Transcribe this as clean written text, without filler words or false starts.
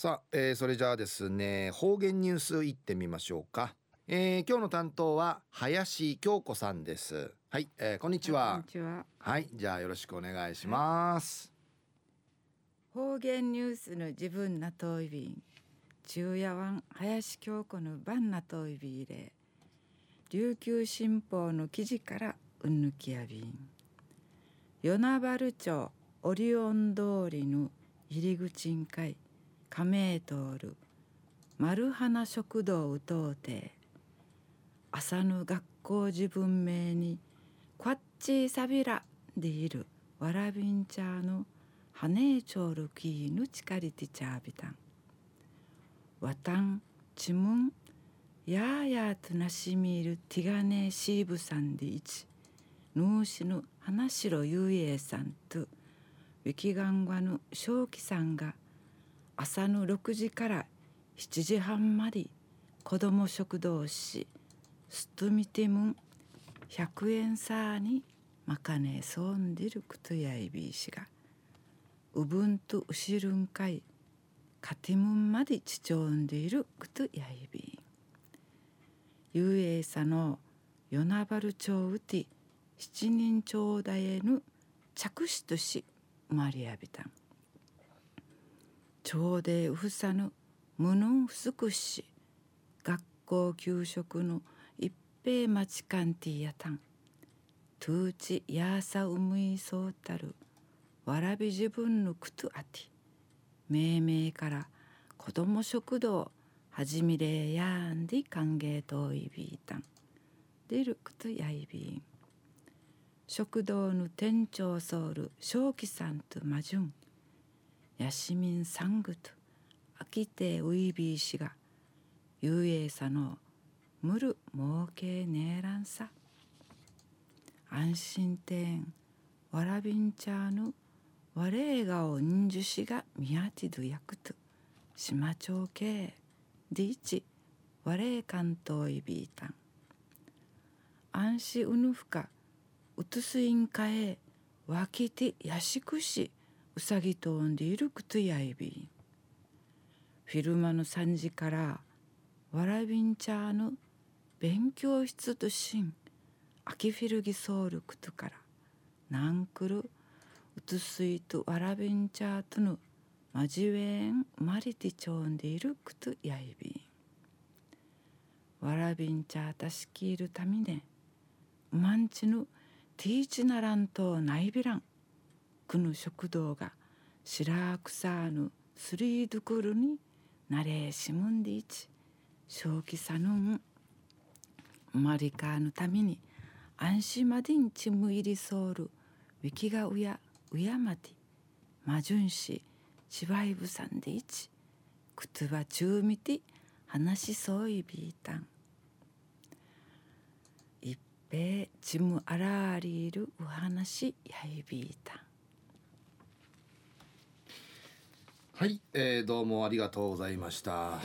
さあ、それじゃあですね、方言ニュースいってみましょうか。今日の担当は林京子さんです。はい、こんにちは。こんにちは。はい、じゃあよろしくお願いします、はい、方言ニュースの自分なといびん昼夜湾林京子の番なといびいれ琉球新報の記事からうんぬきやびん与那原町オリオン通りの入り口んかい加盟通る丸花食堂うとうて朝の学校自分名にこっちさびらでいるわらびんちゃのはねえちょるきぬちかりてちゃびたんわたんちむんやーやーとなしみるてがねえしーぶさんでいちぬうしぬはなしろゆうえいさんとウィキガンガのしょうきさんが朝の6時から7時半まで子ども食堂しすとみてもん100円さあにまかねえそんでるくとやいびいしがうぶんとうしるんかいかてむんまでちちょうんでいるくとやいびいゆうえいさの与那原町うて七人町だえぬ着手としまりやびたん町でうふさぬ無能不足し学校給食の一平町間ティーやたんトゥーチヤーサウムイソータルわらび自分のくとあて命名から子ども食堂はじみれやんで歓迎といびいたんでるくとやいびん食堂の店長ソウル正気さんとまじゅんやしみんさんぐとあきてういびいしがゆうえいさのむるもうけねえらんさ安心てんわらびんちゃぬわれえがおんじゅしがみやてどやくとしまちょうけでいちわれえかんといびいたんあんしうぬふかうとすいんかえわきてやしくしうさぎとんでいるくとやいびん昼間の3時からわらびんちゃの勉強室としんあきフィルギソウルクトからなんくるうつすいとわらびんちゃとのまじべんまりてちょんでいるくとやいびんわらびんちゃたしきいるたみねまんちぬティーチならんとないびらんくぬ食堂がしらくさぬすりどころになれしむんでいち正気さぬんマリカのために安心までんちむいりそうるウィキがうやうやまてまじゅんしちばいぶさんでいちくつばちゅうみて話しそういびいたんいっぺいちむあらありいるお話やいびいたんはい、どうもありがとうございました。